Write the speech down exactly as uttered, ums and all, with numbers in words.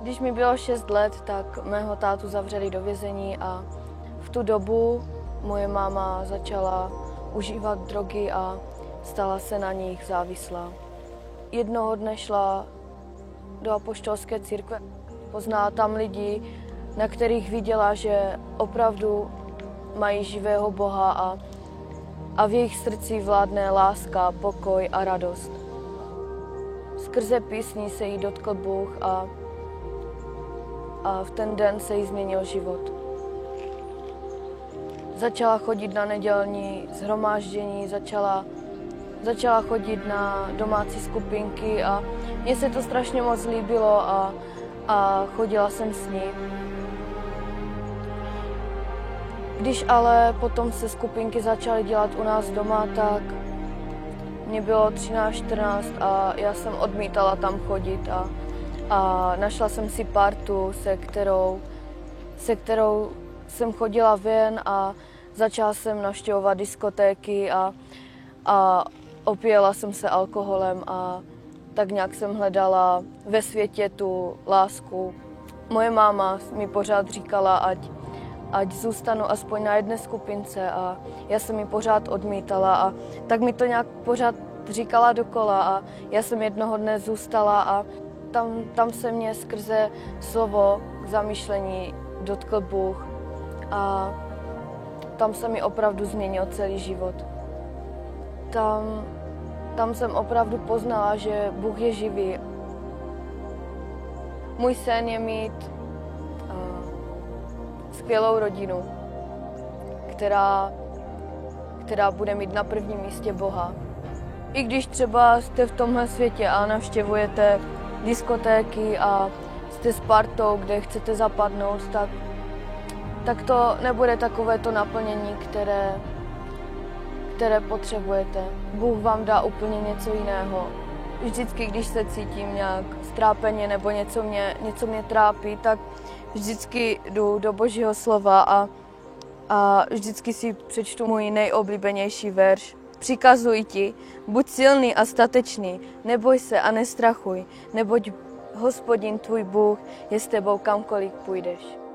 Když mi bylo šest let, tak mého tátu zavřeli do vězení a v tu dobu moje máma začala užívat drogy a stala se na nich závislá. Jednoho dne šla do apoštolské církve. Poznala tam lidi, na kterých viděla, že opravdu mají živého Boha a, a v jejich srdci vládne láska, pokoj a radost. Skrze písni se jí dotkl Bůh a, a v ten den se jí změnil život. Začala chodit na nedělní shromáždění, začala, začala chodit na domácí skupinky a mně se to strašně moc líbilo a, a chodila jsem s ní. Když ale potom se skupinky začaly dělat u nás doma, tak mě bylo třináct čtrnáct a já jsem odmítala tam chodit a, a našla jsem si partu, se kterou, se kterou jsem chodila ven a začala jsem navštěvovat diskotéky a, a opíjela jsem se alkoholem a tak nějak jsem hledala ve světě tu lásku. Moje máma mi pořád říkala, ať, ať zůstanu aspoň na jedné skupince a já jsem ji pořád odmítala a tak mi to nějak pořád říkala dokola a já jsem jednoho dne zůstala a tam, tam se mě skrze slovo k zamýšlení dotkl Bůh a tam se mi opravdu změnil celý život. Tam, tam jsem opravdu poznala, že Bůh je živý. Můj sen je mít uh, skvělou rodinu, která, která bude mít na prvním místě Boha. I když třeba jste v tomhle světě a navštěvujete diskotéky a jste s partou, kde chcete zapadnout, tak tak to nebude takové to naplnění, které, které potřebujete. Bůh vám dá úplně něco jiného. Vždycky, když se cítím nějak strápeně nebo něco mě, něco mě trápí, tak vždycky jdu do Božího slova a, a vždycky si přečtu můj nejoblíbenější verš. Přikazuji ti, buď silný a statečný, neboj se a nestrachuj, neboť Hospodin tvůj Bůh je s tebou kamkoliv půjdeš.